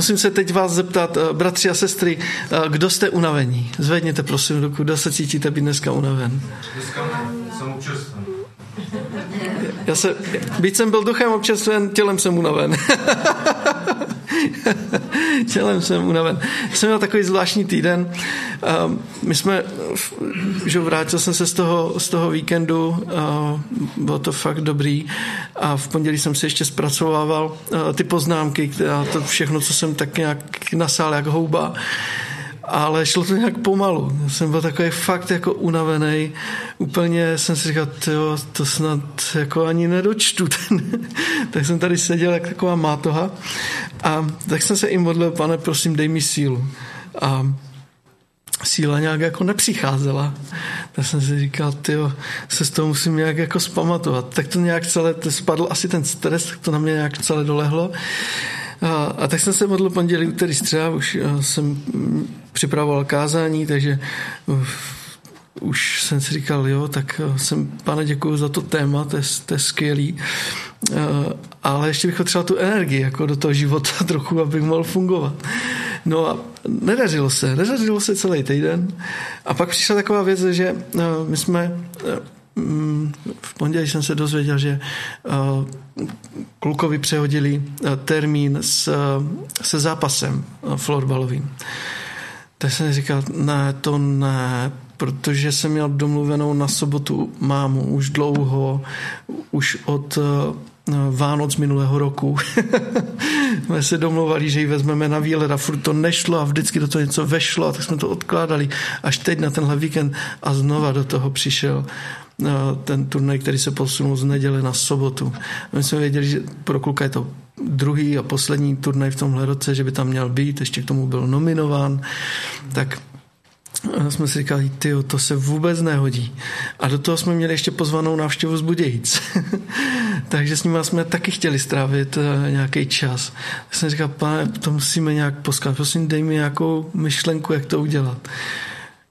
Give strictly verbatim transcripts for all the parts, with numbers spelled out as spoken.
musím se teď vás zeptat, bratři a sestry, kdo jste unavení? Zvedněte prosím ruku, kdo se cítíte být dneska unaven? Dneska jsem občerstven. Já se, byť jsem byl duchem občerstven, tělem jsem unaven. Tělem jsem unaven. Jsem měl takový zvláštní týden. My jsme, že vrátil jsem se z toho, z toho víkendu, bylo to fakt dobrý a v pondělí jsem si ještě zpracovával ty poznámky, která, to všechno, co jsem tak nějak nasál jak houba, ale šlo to nějak pomalu. Jsem byl takový fakt jako unavený. Úplně jsem si říkal, tyjo, to snad jako ani nedočtu. Ten. Tak jsem tady seděl jak taková mátoha. A tak jsem se i modlil, pane, prosím, dej mi sílu. A síla nějak jako nepřicházela. Tak jsem si říkal, tyjo, se z toho musím nějak jako zpamatovat. Tak to nějak celé, to spadl asi ten stres, tak to na mě nějak celé dolehlo. A, a tak jsem se modlil pondělí, úterý, středa, už jsem připravoval kázání, takže uf, už jsem si říkal, jo, tak jsem, pane, děkuju za to téma, to je, to je skvělý, uh, ale ještě bych potřeboval tu energii jako do toho života trochu, abych mohl fungovat. No a nedařilo se, nedařilo se celý týden a pak přišla taková věc, že uh, my jsme... Uh, v pondělí jsem se dozvěděl, že klukovi přehodili termín s, se zápasem florbalovým. Tak jsem říkal, ne, to ne, protože jsem měl domluvenou na sobotu mámu už dlouho, už od Vánoc minulého roku. My se domluvali, že ji vezmeme na výlet a furt to nešlo a vždycky do toho něco vešlo a tak jsme to odkládali až teď na tenhle víkend a znova do toho přišel ten turnaj, který se posunul z neděle na sobotu. My jsme věděli, že pro kluka je to druhý a poslední turnaj v tomhle roce, že by tam měl být, ještě k tomu byl nominován, tak jsme si říkali, tyjo, to se vůbec nehodí. A do toho jsme měli ještě pozvanou návštěvu z Budějic. Takže s nimi jsme taky chtěli strávit nějaký čas. Tak jsem říkal, pane, to musíme nějak poskat, prosím, dej mi nějakou myšlenku, jak to udělat.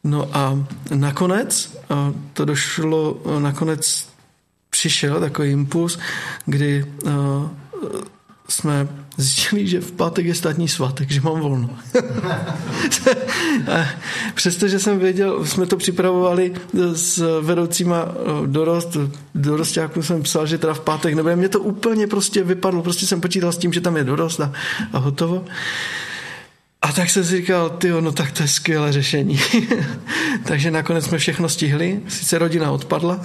No a nakonec to došlo, nakonec přišel takový impuls, kdy jsme zjistili, že v pátek je státní svátek, že mám volno. Přestože jsem věděl, jsme to připravovali s vedoucíma dorost, dorostáků jsem psal, že teda v pátek nebude. Mě to úplně prostě vypadlo, prostě jsem počítal s tím, že tam je dorost a, a hotovo. A tak jsem si říkal, tyjo, no tak to je skvělé řešení. Takže nakonec jsme všechno stihli, sice rodina odpadla,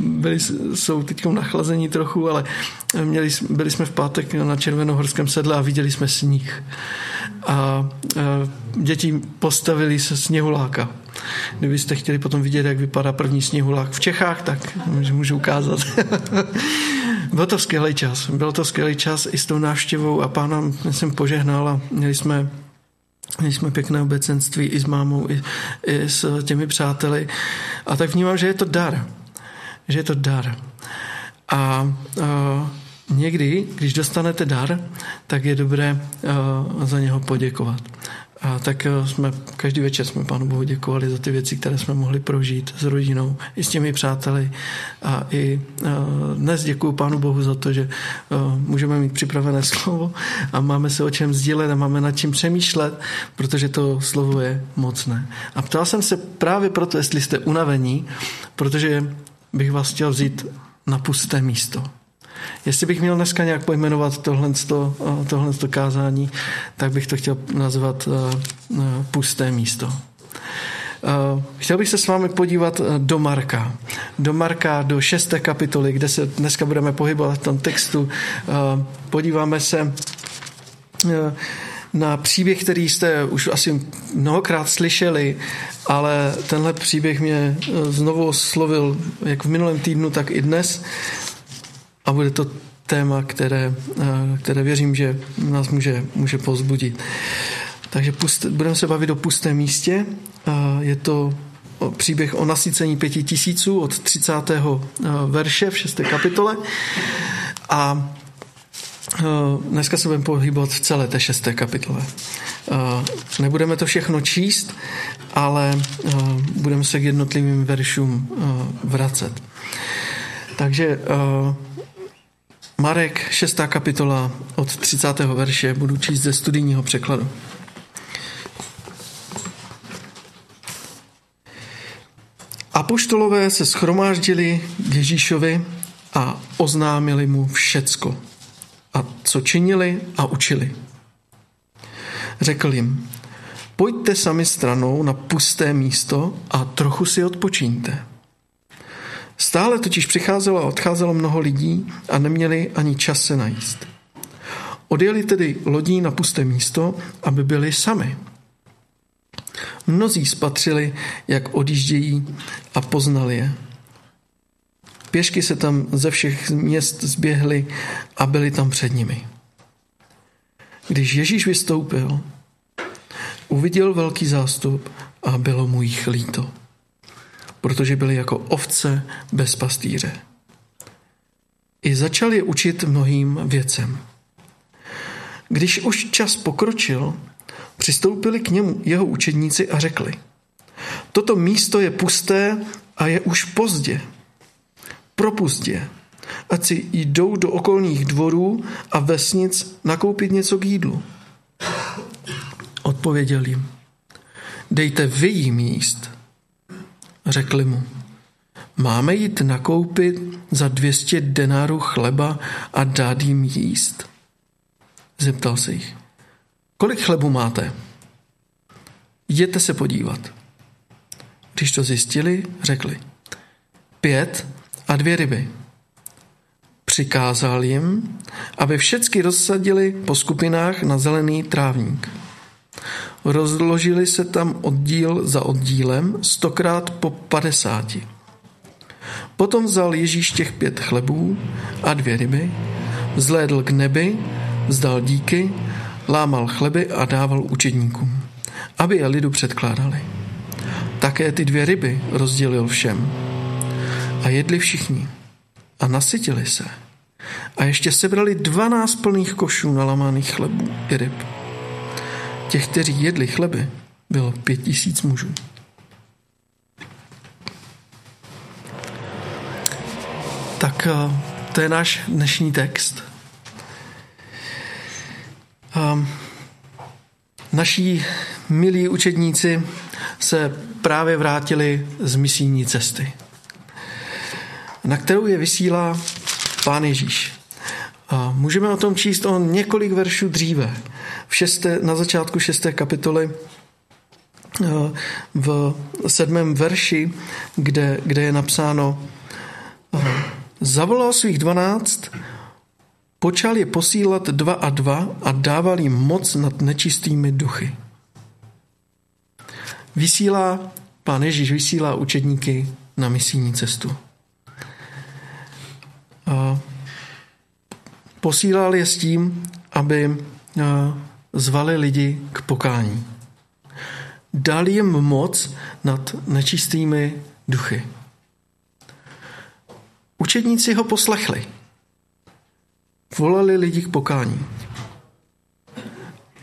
byli, jsou teď nachlazení trochu, ale měli, byli jsme v pátek na Červenohorském sedle a viděli jsme sníh. A, a děti postavili se sněhuláka. Kdybyste chtěli potom vidět, jak vypadá první sněhulák v Čechách, tak můžu ukázat. Byl to skvělý čas. Byl to skvělý čas i s tou návštěvou a pán nám, myslím, požehnal a měli jsme, měli jsme pěkné obecenství i s mámou, i, i s těmi přáteli. A tak vnímám, že je to dar. Že je to dar. A, a někdy, když dostanete dar, tak je dobré a, za něho poděkovat. A tak jsme, každý večer jsme Pánu Bohu děkovali za ty věci, které jsme mohli prožít s rodinou, i s těmi přáteli. A i dnes děkuju Pánu Bohu za to, že můžeme mít připravené slovo a máme se o čem sdílet a máme nad čím přemýšlet, protože to slovo je mocné. A ptal jsem se právě proto, jestli jste unavení, protože bych vás chtěl vzít na pusté místo. Jestli bych měl dneska nějak pojmenovat tohleto, tohleto kázání, tak bych to chtěl nazvat pusté místo. Chtěl bych se s vámi podívat do Marka. Do Marka, do šesté kapitoly, kde se dneska budeme pohybovat v tom textu. Podíváme se na příběh, který jste už asi mnohokrát slyšeli, ale tenhle příběh mě znovu oslovil jak v minulém týdnu, tak i dnes. A bude to téma, které, které věřím, že nás může, může povzbudit. Takže pust, budeme se bavit o pustém místě. Je to příběh o nasycení pěti tisíců od třicátého verše v šesté kapitole. A dneska se budeme pohybovat v celé té šesté kapitole. Nebudeme to všechno číst, ale budeme se k jednotlivým veršům vracet. Takže Marek, šestá kapitola, od třicátého verše, budu číst ze studijního překladu. Apoštolové se shromáždili k Ježíšovi a oznámili mu všecko, a co činili a učili. Řekl jim, pojďte sami stranou na pusté místo a trochu si odpočíňte. Stále totiž přicházelo a odcházelo mnoho lidí a neměli ani čas se najíst. Odjeli tedy lodí na pusté místo, aby byli sami. Mnozí spatřili, jak odjíždějí, a poznali je. Pěšky se tam ze všech měst zběhly a byli tam před nimi. Když Ježíš vystoupil, uviděl velký zástup a bylo mu jich líto, protože byli jako ovce bez pastýře. I začal je učit mnohým věcem. Když už čas pokročil, přistoupili k němu jeho učedníci a řekli, toto místo je pusté a je už pozdě. Propust je, ať si jdou do okolních dvorů a vesnic nakoupit něco k jídlu. Odpověděl jim, dejte vy jim jíst. Řekli mu, máme jít nakoupit za dvě stě denárů chleba a dát jim jíst. Zeptal se jich, kolik chlebu máte? Jděte se podívat. Když to zjistili, řekli, pět a dvě ryby. Přikázal jim, aby všechny rozsadili po skupinách na zelený trávník. Rozložili se tam oddíl za oddílem, stokrát po padesáti. Potom vzal Ježíš těch pět chlebů a dvě ryby, vzlédl k nebi, vzdal díky, lámal chleby a dával učedníkům, aby je lidu předkládali. Také ty dvě ryby rozdělil všem. A jedli všichni a nasytili se. A ještě sebrali dvanáct plných košů nalamáných chlebů i ryb. Těch, kteří jedli chleby, bylo pět tisíc mužů. Tak to je náš dnešní text. Naši milí učedníci se právě vrátili z misijní cesty, na kterou je vysílá Pán Ježíš. A můžeme o tom číst o několik veršů dříve, v šesté, na začátku šesté kapitoly, v sedmém verši, kde, kde je napsáno, zavolal svých dvanáct, počal je posílat dva a dva a dával jim moc nad nečistými duchy. Vysílá, Pán Ježíš vysílá učedníky na misijní cestu. A posílal je s tím, aby zvali lidi k pokání. Dal jim moc nad nečistými duchy. Učedníci ho poslechli. Volali lidi k pokání.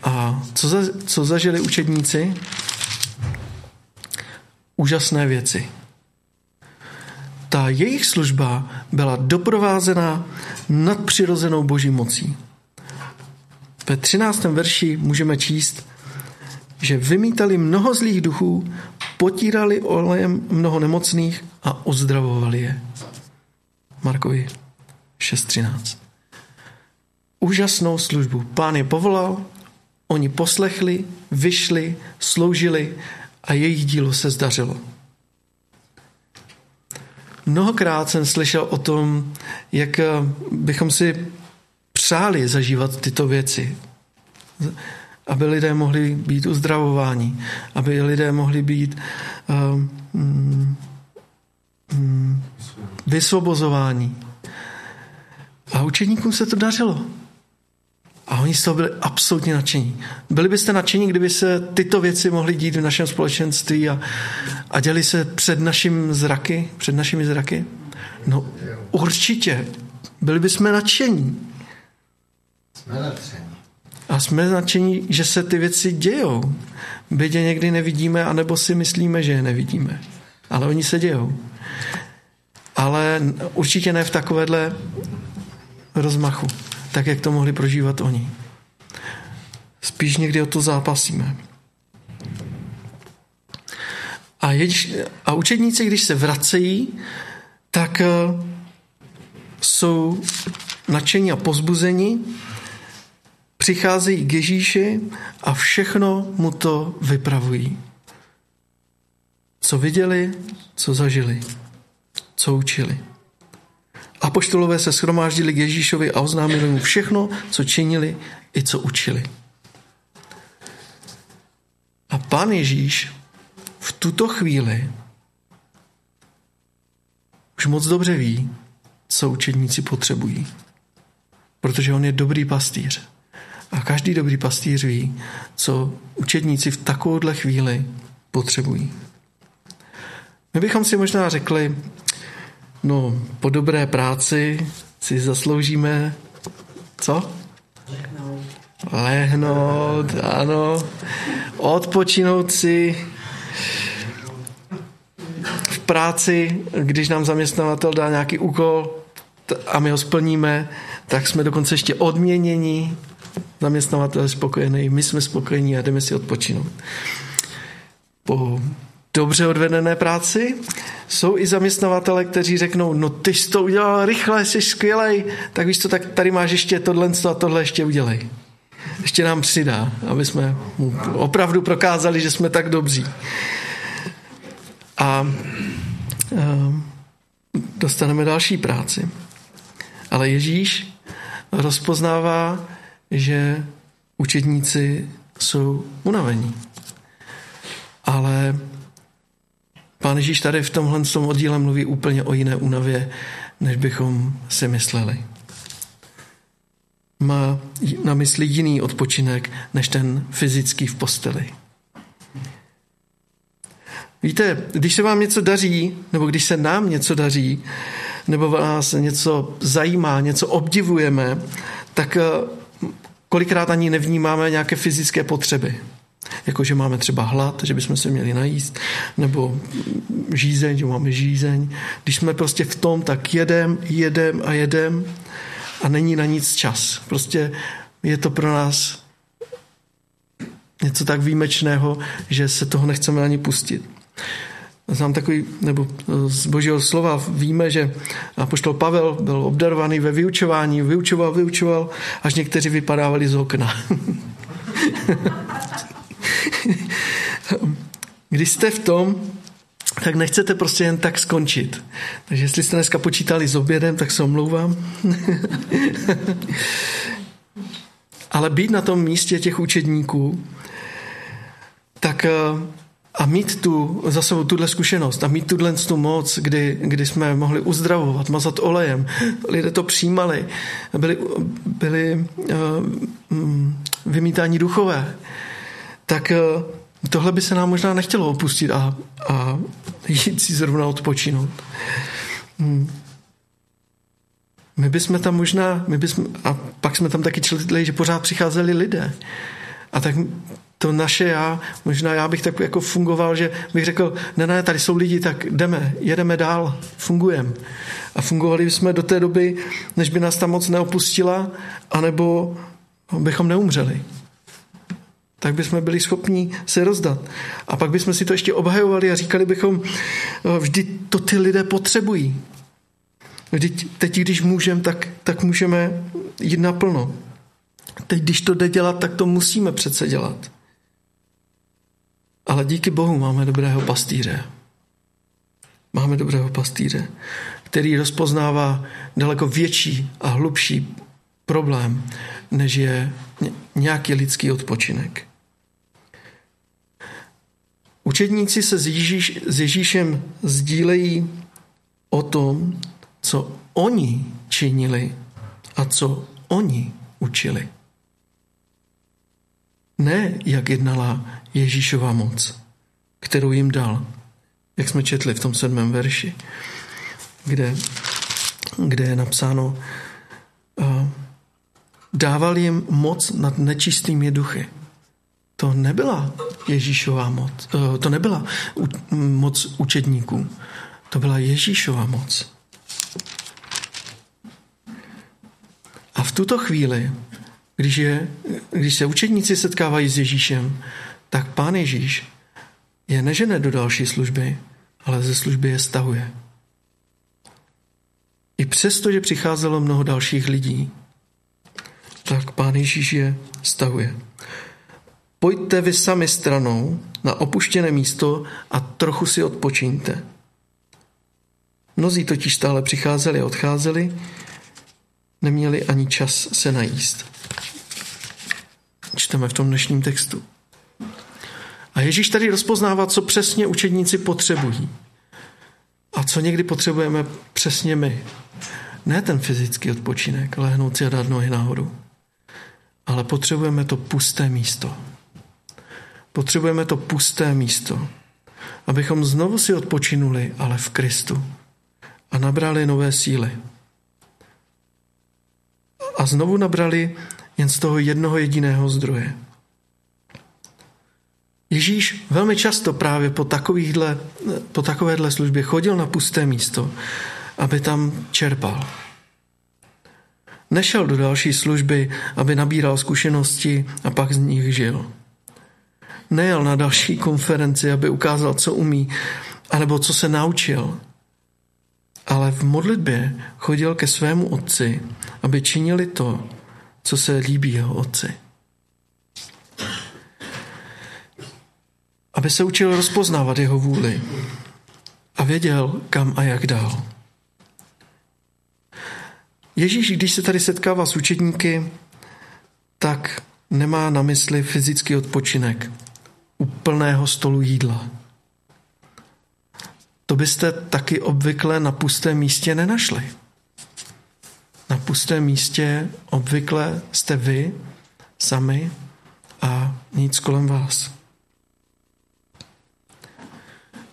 A co, za, co zažili učedníci? Úžasné věci. Ta jejich služba byla doprovázena nadpřirozenou boží mocí. Ve třináctém verši můžeme číst, že vymítali mnoho zlých duchů, potírali olejem mnoho nemocných a uzdravovali je. Markovi šest třináct. Úžasnou službu. Pán je povolal, oni poslechli, vyšli, sloužili a jejich dílo se zdařilo. Mnohokrát jsem slyšel o tom, jak bychom si přáli zažívat tyto věci, aby lidé mohli být uzdravováni, aby lidé mohli být uh, um, vysvobozováni. A učeníkům se to dařilo. A oni z toho byli absolutně nadšení. Byli byste nadšení, kdyby se tyto věci mohly dít v našem společenství a, a děli se před našimi zraky? Před našimi zraky? No určitě. Byli bychom nadšení. Jsme nadšení. A jsme nadšení, že se ty věci dějou. Byť je někdy nevidíme, anebo si myslíme, že je nevidíme. Ale oni se dějou. Ale určitě ne v takovéhle rozmachu, tak jak to mohli prožívat oni. Spíš někdy o to zápasíme. A, jež, a učedníci, když se vracejí, tak uh, jsou nadšení a pozbuzeni, přicházejí k Ježíši a všechno mu to vypravují. Co viděli, co zažili, co učili. Apoštolové se shromáždili k Ježíšovi a oznámili mu všechno, co činili i co učili. A Pán Ježíš v tuto chvíli už moc dobře ví, co učedníci potřebují. Protože on je dobrý pastýř. A každý dobrý pastýř ví, co učedníci v takovouhle chvíli potřebují. My bychom si možná řekli, no, po dobré práci si zasloužíme, co? Lehnout. Lehnout, ano. Odpočinout si. V práci, když nám zaměstnavatel dá nějaký úkol a my ho splníme, tak jsme dokonce ještě odměněni. Zaměstnavatel je spokojený, my jsme spokojení a jdeme si odpočinout. Po dobře odvedené práci jsou i zaměstnavatele, kteří řeknou, no ty jsi to udělal rychle, jsi skvělej, tak víš co, tak tady máš ještě tohle a tohle ještě udělej. Ještě nám přidá, aby jsme mu opravdu prokázali, že jsme tak dobří. A dostaneme další práci. Ale Ježíš rozpoznává, že učedníci jsou unavení. Ale Pán Ježíš tady v tomhle oddíle mluví úplně o jiné únavě, než bychom si mysleli. Má na mysli jiný odpočinek, než ten fyzický v posteli. Víte, když se vám něco daří, nebo když se nám něco daří, nebo vás něco zajímá, něco obdivujeme, tak kolikrát ani nevnímáme nějaké fyzické potřeby. Jako, že máme třeba hlad, že bychom se měli najíst, nebo žízeň, že máme žízeň. Když jsme prostě v tom, tak jedem, jedem a jedem a není na nic čas. Prostě je to pro nás něco tak výjimečného, že se toho nechceme ani pustit. Znám takový, nebo z Božího slova víme, že apoštol Pavel byl obdarovaný ve vyučování, vyučoval, vyučoval, až někteří vypadávali z okna. Když jste v tom, tak nechcete prostě jen tak skončit. Takže jestli jste dneska počítali s obědem, tak se omlouvám. Ale být na tom místě těch učedníků, tak a mít tu, za sebou tuhle zkušenost a mít tuhle tu moc, kdy, kdy jsme mohli uzdravovat, mazat olejem, lidé to přijímali, byli, byli vymítáni duchové, tak tohle by se nám možná nechtělo opustit a, a jít si zrovna odpočinout. Hmm. My bychom tam možná, my bychom, a pak jsme tam taky četli, že pořád přicházeli lidé. A tak to naše já, možná já bych tak jako fungoval, že bych řekl, ne, ne, tady jsou lidi, tak jdeme, jedeme dál, fungujeme. A fungovali bychom do té doby, než by nás ta moc neopustila, anebo bychom neumřeli. Tak bychom byli schopni se rozdat. A pak bychom si to ještě obhajovali a říkali bychom, vždyť to ty lidé potřebují. Vždyť teď, když můžeme, tak, tak můžeme jít naplno. Teď, když to jde dělat, tak to musíme přece dělat. Ale díky Bohu máme dobrého pastýře. Máme dobrého pastýře, který rozpoznává daleko větší a hlubší problém, než je nějaký lidský odpočinek. Učedníci se s, Ježíš, s Ježíšem sdílejí o tom, co oni činili a co oni učili. Ne, jak jednala Ježíšova moc, kterou jim dal, jak jsme četli v tom sedmém verši, kde, kde je napsáno, uh, dával jim moc nad nečistými duchy. To nebyla Ježíšova moc, uh, to nebyla u, moc učedníků, to byla Ježíšova moc. A v tuto chvíli, když, je, když se učedníci setkávají s Ježíšem, tak Pán Ježíš je nežene do další služby, ale ze služby je stahuje. I přesto, že přicházelo mnoho dalších lidí, tak Pán Ježíš je stahuje. Pojďte vy sami stranou na opuštěné místo a trochu si odpočiňte. Mnozí totiž stále přicházeli a odcházeli, neměli ani čas se najíst. Čteme v tom dnešním textu. A Ježíš tady rozpoznává, co přesně učedníci potřebují. A co někdy potřebujeme přesně my. Ne ten fyzický odpočinek, lehnout si a dát nohy nahoru. Ale potřebujeme to pusté místo. Potřebujeme to pusté místo. Abychom znovu si odpočinuli, ale v Kristu. A nabrali nové síly. A znovu nabrali jen z toho jednoho jediného zdroje. Ježíš velmi často právě po, po takovéhle službě chodil na pusté místo, aby tam čerpal. Nešel do další služby, aby nabíral zkušenosti a pak z nich žil. Nejel na další konferenci, aby ukázal, co umí, anebo co se naučil. Ale v modlitbě chodil ke svému otci, aby činili to, co se líbí jeho otci. Aby se učil rozpoznávat jeho vůli a věděl, kam a jak dál. Ježíš, když se tady setkává s učedníky, tak nemá na mysli fyzický odpočinek u plného stolu jídla. To byste taky obvykle na pustém místě nenašli. Na pustém místě obvykle jste vy sami a nic kolem vás.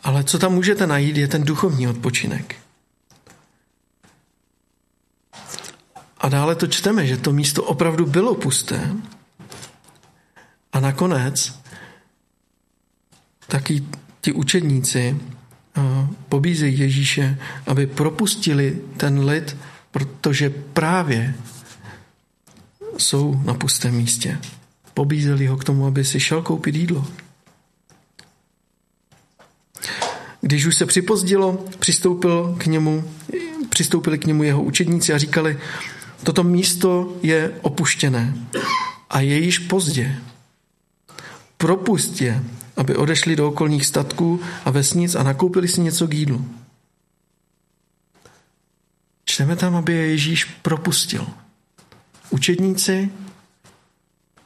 Ale co tam můžete najít, je ten duchovní odpočinek. A dále to čteme, že to místo opravdu bylo pusté. A nakonec taky ti učedníci pobízejí Ježíše, aby propustili ten lid, protože právě jsou na pustém místě. Pobízeli ho k tomu, aby si šel koupit jídlo. Když už se připozdilo, přistoupil k němu, přistoupili k němu jeho učedníci a říkali, toto místo je opuštěné a je již pozdě. Propust je, aby odešli do okolních statků a vesnic a nakoupili si něco k jídlu. Čteme tam, aby je Ježíš propustil. Učedníci,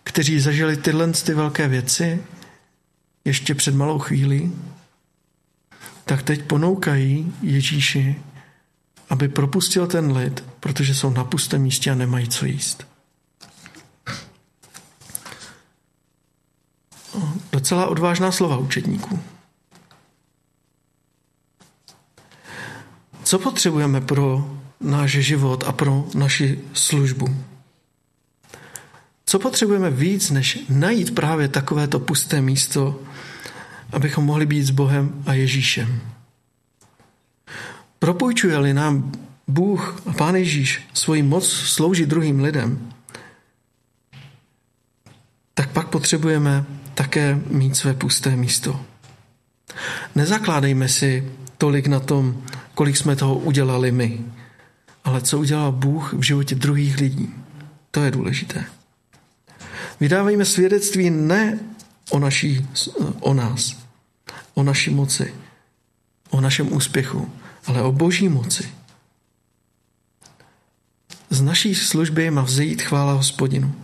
kteří zažili tyhle ty velké věci, ještě před malou chvílí, tak teď ponoukají Ježíši, aby propustil ten lid, protože jsou na pustém místě a nemají co jíst. Docela odvážná slova učedníků. Co potřebujeme pro náš život a pro naši službu? Co potřebujeme víc, než najít právě takovéto pusté místo, abychom mohli být s Bohem a Ježíšem? Propůjčuje-li nám Bůh a Pán Ježíš svoji moc sloužit druhým lidem, tak pak potřebujeme také mít své pusté místo. Nezakládejme si tolik na tom, kolik jsme toho udělali my, ale co udělal Bůh v životě druhých lidí. To je důležité. Vydávejme svědectví ne o, naší, o nás, o naší moci, o našem úspěchu, ale o Boží moci. Z naší služby má vzejít chvála Hospodinu.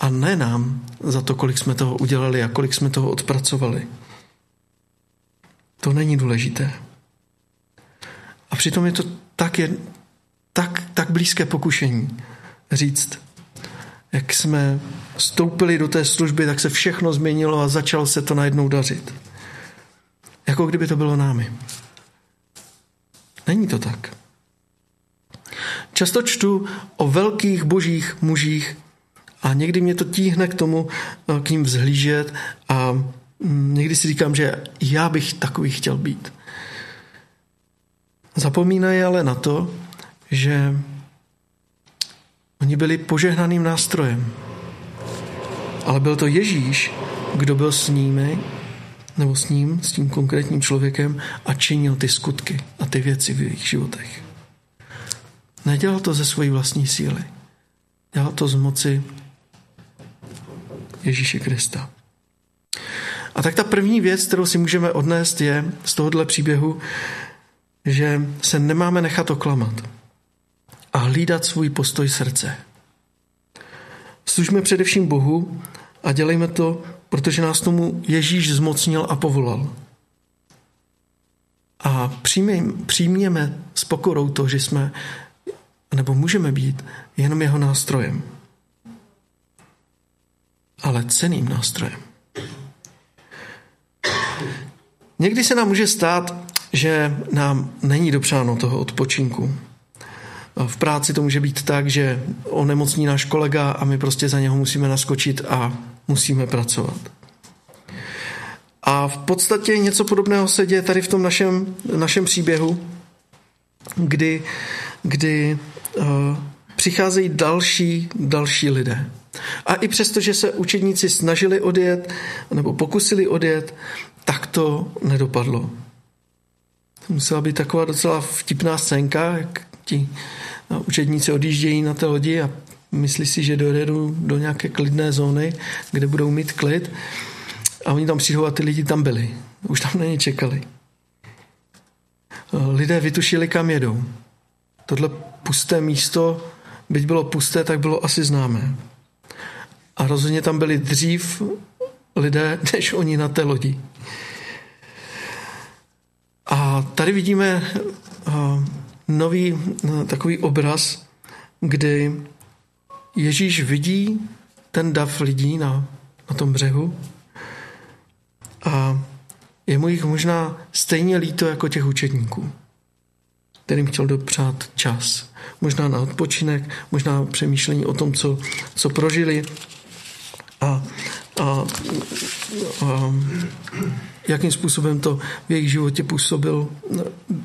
A ne nám za to, kolik jsme toho udělali a kolik jsme toho odpracovali. To není důležité. A přitom je to tak, je, tak, tak blízké pokušení říct, jak jsme vstoupili do té služby, tak se všechno změnilo a začalo se to najednou dařit. Jako kdyby to bylo námi. Není to tak. Často čtu o velkých božích mužích a někdy mě to tíhne k tomu, k ním vzhlížet a někdy si říkám, že já bych takový chtěl být. Zapomínají ale na to, že Oni byli požehnaným nástrojem. Ale byl to Ježíš, kdo byl s nimi, nebo s ním, s tím konkrétním člověkem a činil ty skutky a ty věci v jejich životech. Nedělal to ze své vlastní síly. Dělal to z moci Ježíše Krista. A tak ta první věc, kterou si můžeme odnést, je z tohohle příběhu, že se nemáme nechat oklamat a hlídat svůj postoj srdce. Služme především Bohu a dělejme to, protože nás tomu Ježíš zmocnil a povolal. A přijměme s pokorou to, že jsme, nebo můžeme být jenom jeho nástrojem. Ale cenným nástrojem. Někdy se nám může stát, že nám není dopřáno toho odpočinku. V práci to může být tak, že onemocní náš kolega a my prostě za něho musíme naskočit a musíme pracovat. A v podstatě něco podobného se děje tady v tom našem, našem příběhu, kdy, kdy uh, přicházejí další, další lidé. A i přesto, že se učedníci snažili odjet nebo pokusili odjet, tak to nedopadlo. Musela být taková docela vtipná scénka, jak ti učedníci odjíždějí na té lodi a myslí si, že dojedou do nějaké klidné zóny, kde budou mít klid, a oni tam přijdou a ty lidi tam byli. Už tam na ně čekali. Lidé vytušili, kam jedou. Tohle pusté místo, byť bylo pusté, tak bylo asi známé. A rozhodně tam byli dřív lidé, než oni na té lodi. A tady vidíme nový takový obraz, kdy Ježíš vidí ten dav lidí na, na tom břehu a je mu jich možná stejně líto jako těch učedníků, kterým chtěl dopřát čas. Možná na odpočinek, možná přemýšlení o tom, co, co prožili a, a, a jakým způsobem to v jejich životě působil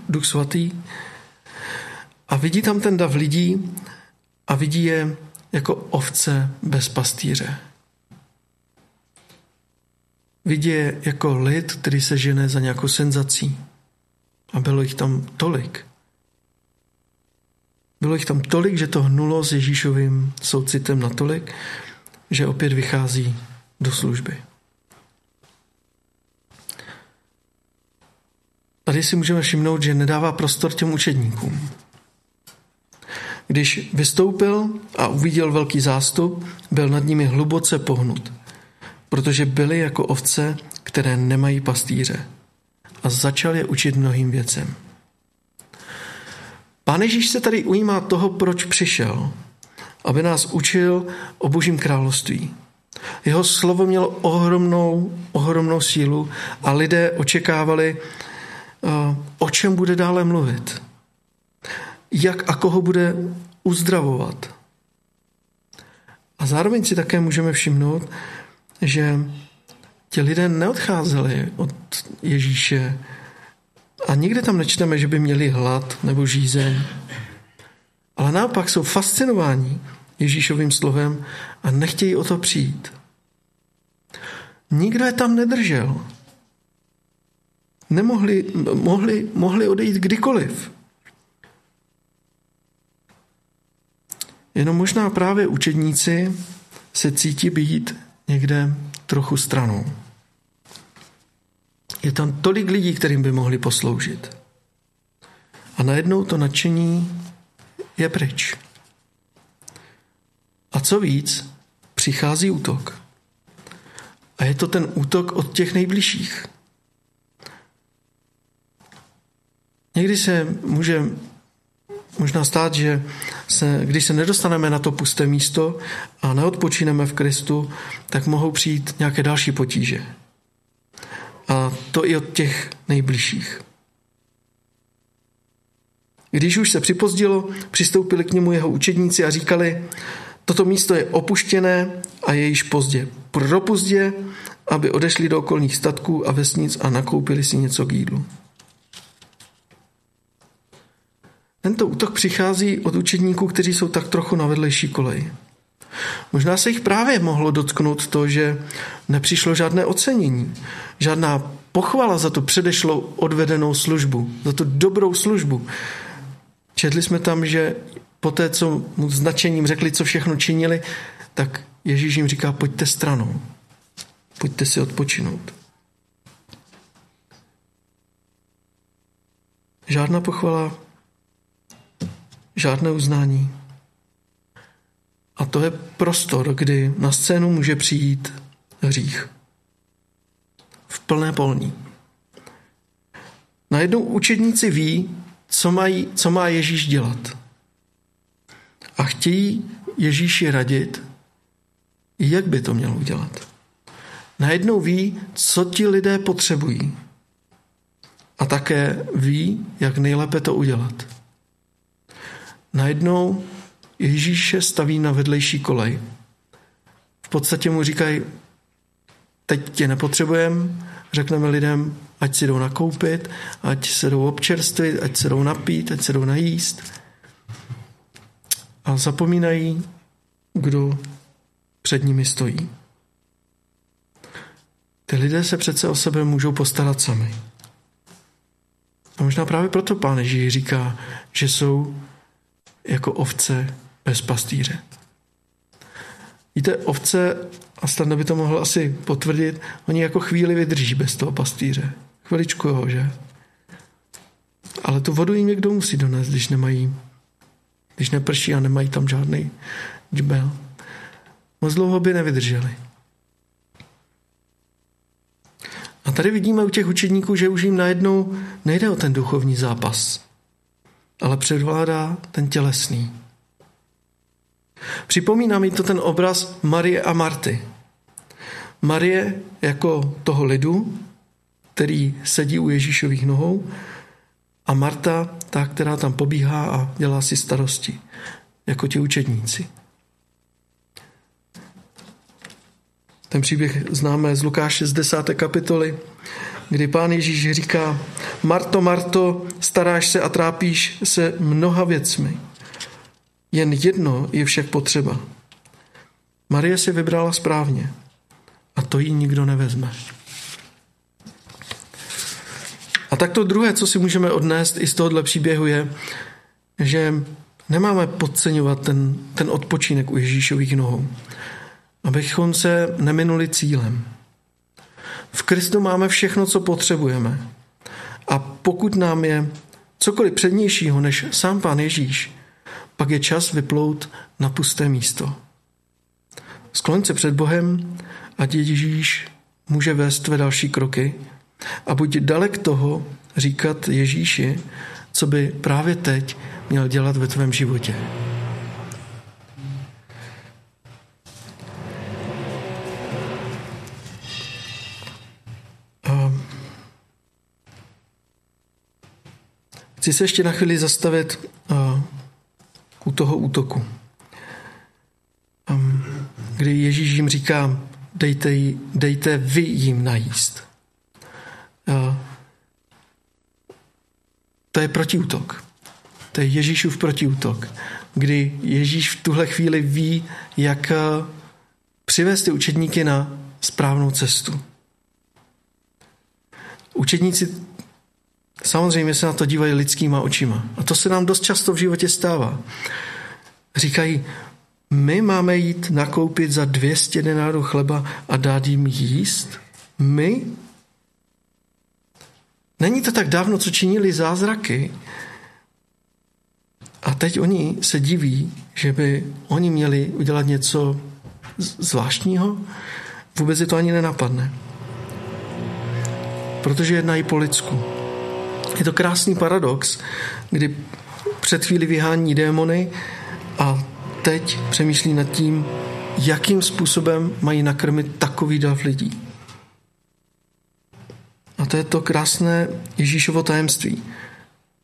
Duch svatý. A vidí tam ten dav lidí a vidí je jako ovce bez pastýře. Vidí je jako lid, který se žene za nějakou senzací. A bylo jich tam tolik. Bylo jich tam tolik, že to hnulo s Ježíšovým soucitem natolik, že opět vychází do služby. Tady si můžeme všimnout, že nedává prostor těm učedníkům. Když vystoupil a uviděl velký zástup, byl nad nimi hluboce pohnut, protože byli jako ovce, které nemají pastýře, a začal je učit mnohým věcem. Pán Ježíš se tady ujímá toho, proč přišel, aby nás učil o Božím království. Jeho slovo mělo ohromnou, ohromnou sílu a lidé očekávali, o čem bude dále mluvit. Jak a koho bude uzdravovat. A zároveň si také můžeme všimnout, že ti lidé neodcházeli od Ježíše a nikdy tam nečteme, že by měli hlad nebo žízeň. Ale naopak jsou fascinováni Ježíšovým slovem a nechtějí o to přijít. Nikdo je tam nedržel. Nemohli, mohli, mohli odejít kdykoliv. Jenom možná právě učedníci se cítí být někde trochu stranou. Je tam tolik lidí, kterým by mohli posloužit. A najednou to nadšení je pryč. A co víc, přichází útok. A je to ten útok od těch nejbližších. Někdy se může možná stát, že se, když se nedostaneme na to pusté místo a neodpočíneme v Kristu, tak mohou přijít nějaké další potíže. A to i od těch nejbližších. Když už se připozdilo, přistoupili k němu jeho učedníci a říkali, toto místo je opuštěné a je již pozdě. Propozdě, aby odešli do okolních statků a vesnic a nakoupili si něco k jídlu. Tento útok přichází od učedníků, kteří jsou tak trochu na vedlejší koleji. Možná se jich právě mohlo dotknout to, že nepřišlo žádné ocenění, žádná pochvala za tu předešlou odvedenou službu, za tu dobrou službu. Četli jsme tam, že poté, co mu značením řekli, co všechno činili, tak Ježíš jim říká, pojďte stranou, pojďte si odpočinout. Žádná pochvala, žádné uznání. A to je prostor, kdy na scénu může přijít hřích. V plné polní. Najednou učedníci ví, co mají, co má Ježíš dělat. A chtějí Ježíši radit, jak by to měl udělat. Najednou ví, co ti lidé potřebují. A také ví, jak nejlépe to udělat. Najednou Ježíše staví na vedlejší kolej. V podstatě mu říkají, teď tě nepotřebujeme, řekneme lidem, ať si jdou nakoupit, ať se jdou občerstvit, ať se jdou napít, ať se jdou najíst. A zapomínají, kdo před nimi stojí. Ty lidé se přece o sebe můžou postarat sami. A možná právě proto Pán Ježíš říká, že jsou jako ovce bez pastýře. Víte, ovce, a Standa by to mohl asi potvrdit, oni jako chvíli vydrží bez toho pastýře. Chviličku ho, že? Ale tu vodu jim někdo musí donést, když nemají, když neprší a nemají tam žádný džbel. Moc dlouho by nevydrželi. A tady vidíme u těch učedníků, že už jim najednou nejde o ten duchovní zápas, ale předvládá ten tělesný. Připomíná mi to ten obraz Marie a Marty. Marie jako toho lidu, který sedí u Ježíšových nohou, a Marta, ta, která tam pobíhá a dělá si starosti, jako ti učedníci. Ten příběh známe z Lukáše z desáté kapitoly, kdy Pán Ježíš říká: Marto, Marto, staráš se a trápíš se mnoha věcmi. Jen jedno je však potřeba. Marie si vybrala správně a to jí nikdo nevezme. A tak to druhé, co si můžeme odnést i z tohohle příběhu, je, že nemáme podceňovat ten, ten odpočinek u Ježíšových nohou, abychom se neminuli cílem. V Kristu máme všechno, co potřebujeme. A pokud nám je cokoliv přednějšího než sám Pán Ježíš, pak je čas vyplout na pusté místo. Skloň se před Bohem, ať Ježíš může vést tvé další kroky a buď dalek toho říkat Ježíši, co by právě teď měl dělat ve tvém životě. Chci se ještě na chvíli zastavit uh, u toho útoku, um, kdy Ježíš jim říká, dejte, jí, dejte vy jim najíst. Uh, to je protiútok. To je Ježíšův protiútok, kdy Ježíš v tuhle chvíli ví, jak uh, přivést ty učedníky na správnou cestu. Učedníci samozřejmě se na to dívají lidskýma očima. A to se nám dost často v životě stává. Říkají, my máme jít nakoupit za dvě stě denárů chleba a dát jim jíst? My? Není to tak dávno, co činili zázraky. A teď oni se diví, že by oni měli udělat něco zvláštního? Vůbec je to ani nenapadne. Protože jednají po lidsku. Je to krásný paradox, kdy před chvíli vyhání démony a teď přemýšlí nad tím, jakým způsobem mají nakrmit takový dav lidí. A to je to krásné Ježíšovo tajemství,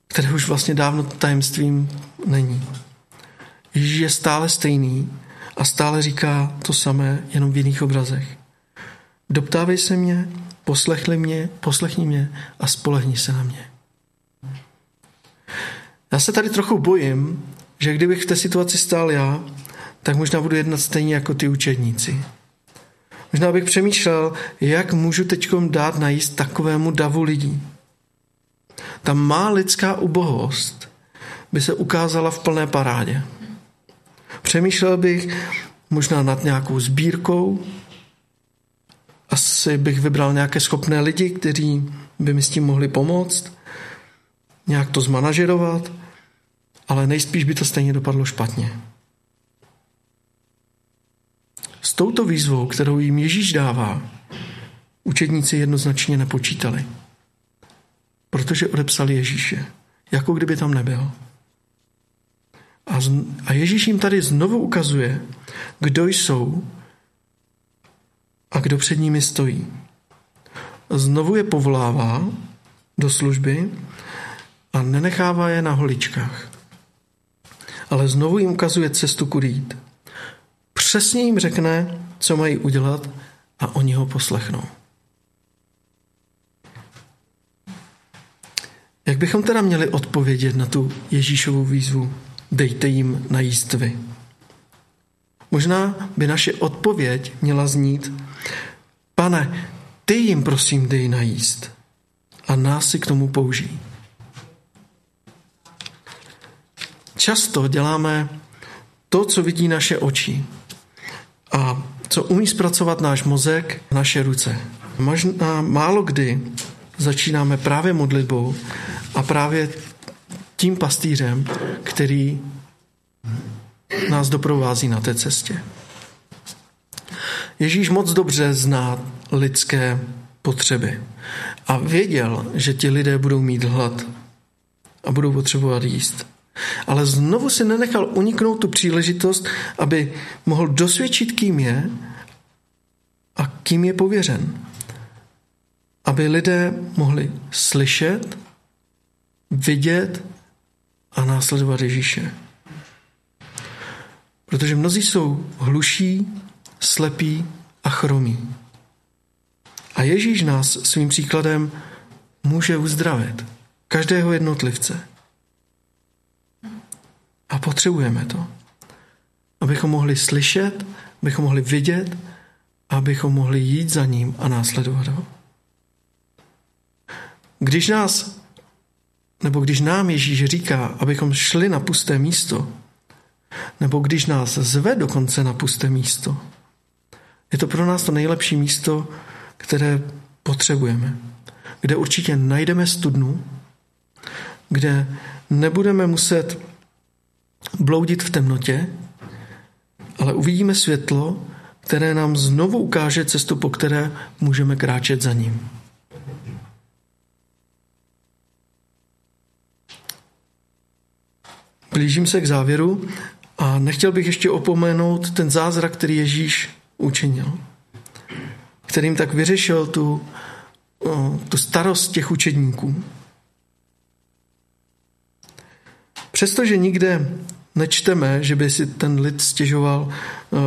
které už vlastně dávno tajemstvím není. Ježíš je stále stejný a stále říká to samé, jenom v jiných obrazech. Doptávej se mě, poslechli mě, poslechni mě a spolehni se na mě. Já se tady trochu bojím, že kdybych v té situaci stál já, tak možná budu jednat stejně jako ty učedníci. Možná bych přemýšlel, jak můžu teďkom dát najíst takovému davu lidí. Ta má lidská ubohost by se ukázala v plné parádě. Přemýšlel bych možná nad nějakou sbírkou, asi bych vybral nějaké schopné lidi, kteří by mi s tím mohli pomoct, nějak to zmanažerovat, ale nejspíš by to stejně dopadlo špatně. S touto výzvou, kterou jim Ježíš dává, učedníci jednoznačně nepočítali, protože odepsali Ježíše, jako kdyby tam nebyl. A, z, a Ježíš jim tady znovu ukazuje, kdo jsou a kdo před nimi stojí. Znovu je povolává do služby a nenechává je na holičkách. Ale znovu jim ukazuje cestu, kudy jít. Přesně jim řekne, co mají udělat, a oni ho poslechnou. Jak bychom teda měli odpovědět na tu Ježíšovu výzvu? Dejte jim najíst vy. Možná by naše odpověď měla znít: Pane, ty jim prosím dej najíst a nás si k tomu použij. Často děláme to, co vidí naše oči a co umí zpracovat náš mozek, naše ruce. Možná málo kdy začínáme právě modlitbou a právě tím pastýřem, který nás doprovází na té cestě. Ježíš moc dobře zná lidské potřeby a věděl, že ti lidé budou mít hlad a budou potřebovat jíst. Ale znovu si nenechal uniknout tu příležitost, aby mohl dosvědčit, kým je a kým je pověřen. Aby lidé mohli slyšet, vidět a následovat Ježíše. Protože mnozí jsou hluší, slepí a chromí. A Ježíš nás svým příkladem může uzdravit. Každého jednotlivce. A potřebujeme to. Abychom mohli slyšet, abychom mohli vidět, abychom mohli jít za ním a následovat ho. Když nás, nebo když nám Ježíš říká, abychom šli na pusté místo, nebo když nás zve dokonce na pusté místo, je to pro nás to nejlepší místo, které potřebujeme. Kde určitě najdeme studnu, kde nebudeme muset bloudit v temnotě, ale uvidíme světlo, které nám znovu ukáže cestu, po které můžeme kráčet za ním. Blížím se k závěru a nechtěl bych ještě opomenout ten zázrak, který Ježíš učinil, kterým tak vyřešil tu, tu starost těch učedníků. Přestože nikde nečteme, že by si ten lid stěžoval,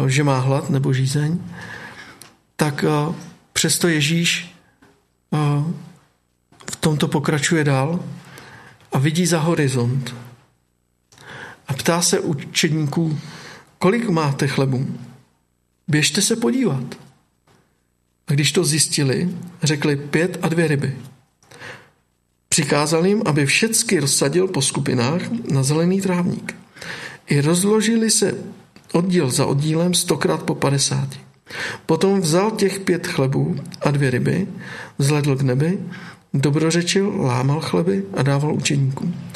že má hlad nebo žízeň, tak přesto Ježíš v tomto pokračuje dál a vidí za horizont. A ptá se učedníků: kolik máte chlebu? Běžte se podívat. A když to zjistili, řekli: pět a dvě ryby. Přikázal jim, aby všecky rozsadil po skupinách na zelený trávník. I rozložili se oddíl za oddílem stokrát po padesáti. Potom vzal těch pět chlebů a dvě ryby, vzhledl k nebi, dobrořečil, lámal chleby a dával učeníkům,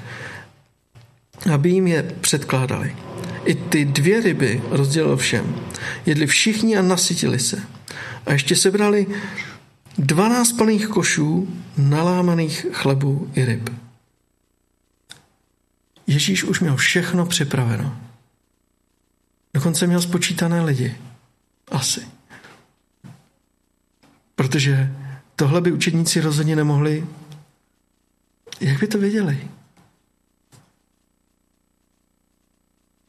aby jim je předkládali. I ty dvě ryby rozdělil všem. Jedli všichni a nasytili se. A ještě sebrali dvanáct plných košů nalámaných chlebů i ryb. Ježíš už měl všechno připraveno. Dokonce měl spočítané lidi. Asi. Protože tohle by učedníci rozhodně nemohli. Jak by to věděli?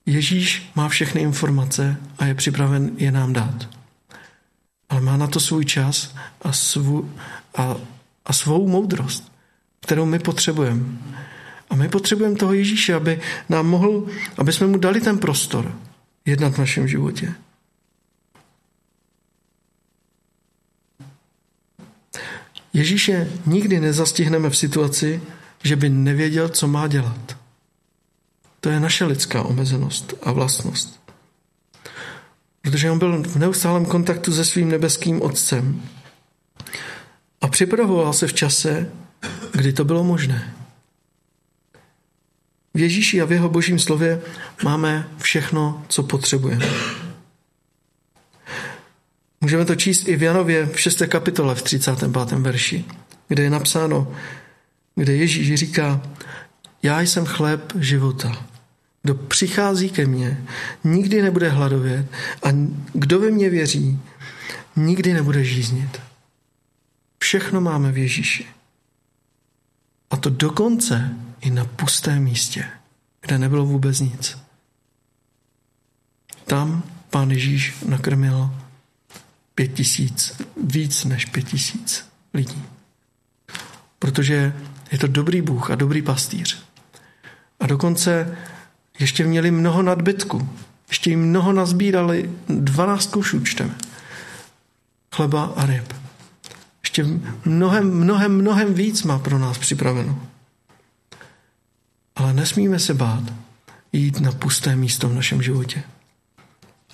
Ježíš má všechny informace a je připraven je nám dát. Ale má na to svůj čas a, svů, a, a svou moudrost, kterou my potřebujeme. A my potřebujeme toho Ježíše, aby nám mohl, aby jsme mu dali ten prostor jednat v našem životě. Ježíše nikdy nezastihneme v situaci, že by nevěděl, co má dělat. To je naše lidská omezenost a vlastnost. Protože on byl v neustálém kontaktu se svým nebeským Otcem a připravoval se v čase, kdy to bylo možné. V Ježíši a v jeho božím slově máme všechno, co potřebujeme. Můžeme to číst i v Janově v šesté kapitole v třicátém pátém verši, kde je napsáno, kde Ježíš říká: Já jsem chléb života. Kdo přichází ke mně, nikdy nebude hladovět, a kdo ve mně věří, nikdy nebude žíznit. Všechno máme v Ježíši. A to dokonce i na pustém místě, kde nebylo vůbec nic. Tam Pán Ježíš nakrmil pět tisíc, víc než pět tisíc lidí. Protože je to dobrý Bůh a dobrý pastýř. A dokonce ještě měli mnoho nadbytku. Ještě jim mnoho nazbírali, dvanáct košů čteme, chleba a ryb. Ještě mnohem, mnohem, mnohem víc má pro nás připraveno. Ale nesmíme se bát jít na pusté místo v našem životě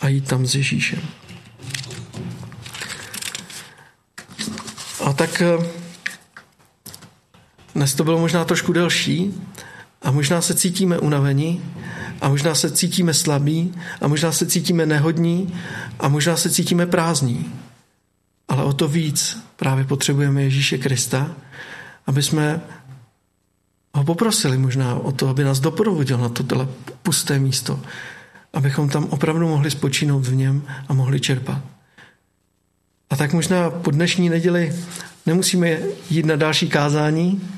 a jít tam s Ježíšem. A tak dnes to bylo možná trošku delší a možná se cítíme unavení a možná se cítíme slabí a možná se cítíme nehodní a možná se cítíme prázdní. Ale o to víc právě potřebujeme Ježíše Krista, aby jsme ho poprosili možná o to, aby nás doprovodil na toto pusté místo, abychom tam opravdu mohli spočinout v něm a mohli čerpat. A tak možná po dnešní neděli nemusíme jít na další kázání,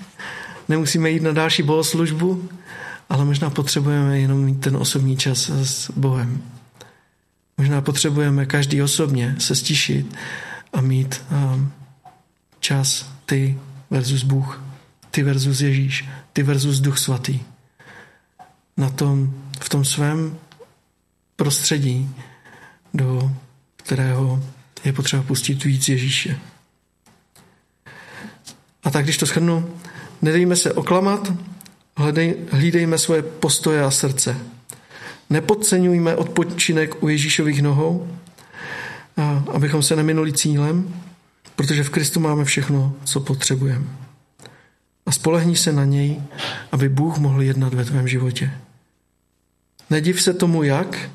nemusíme jít na další bohoslužbu, ale možná potřebujeme jenom mít ten osobní čas s Bohem. Možná potřebujeme každý osobně se stišit a mít um, čas ty versus Bůh, ty versus Ježíš, ty versus Duch Svatý. Na tom, v tom svém prostředí, do kterého je potřeba pustit víc Ježíše. A tak, když to shrnu, nedejme se oklamat, hledej, hlídejme svoje postoje a srdce. Nepodceňujme odpočinek u Ježíšových nohou, a abychom se neminuli cílem, protože v Kristu máme všechno, co potřebujeme. A spolehni se na něj, aby Bůh mohl jednat ve tvém životě. Nediv se tomu jak,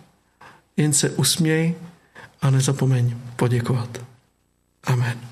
jen se usměj a nezapomeň poděkovat. Amen.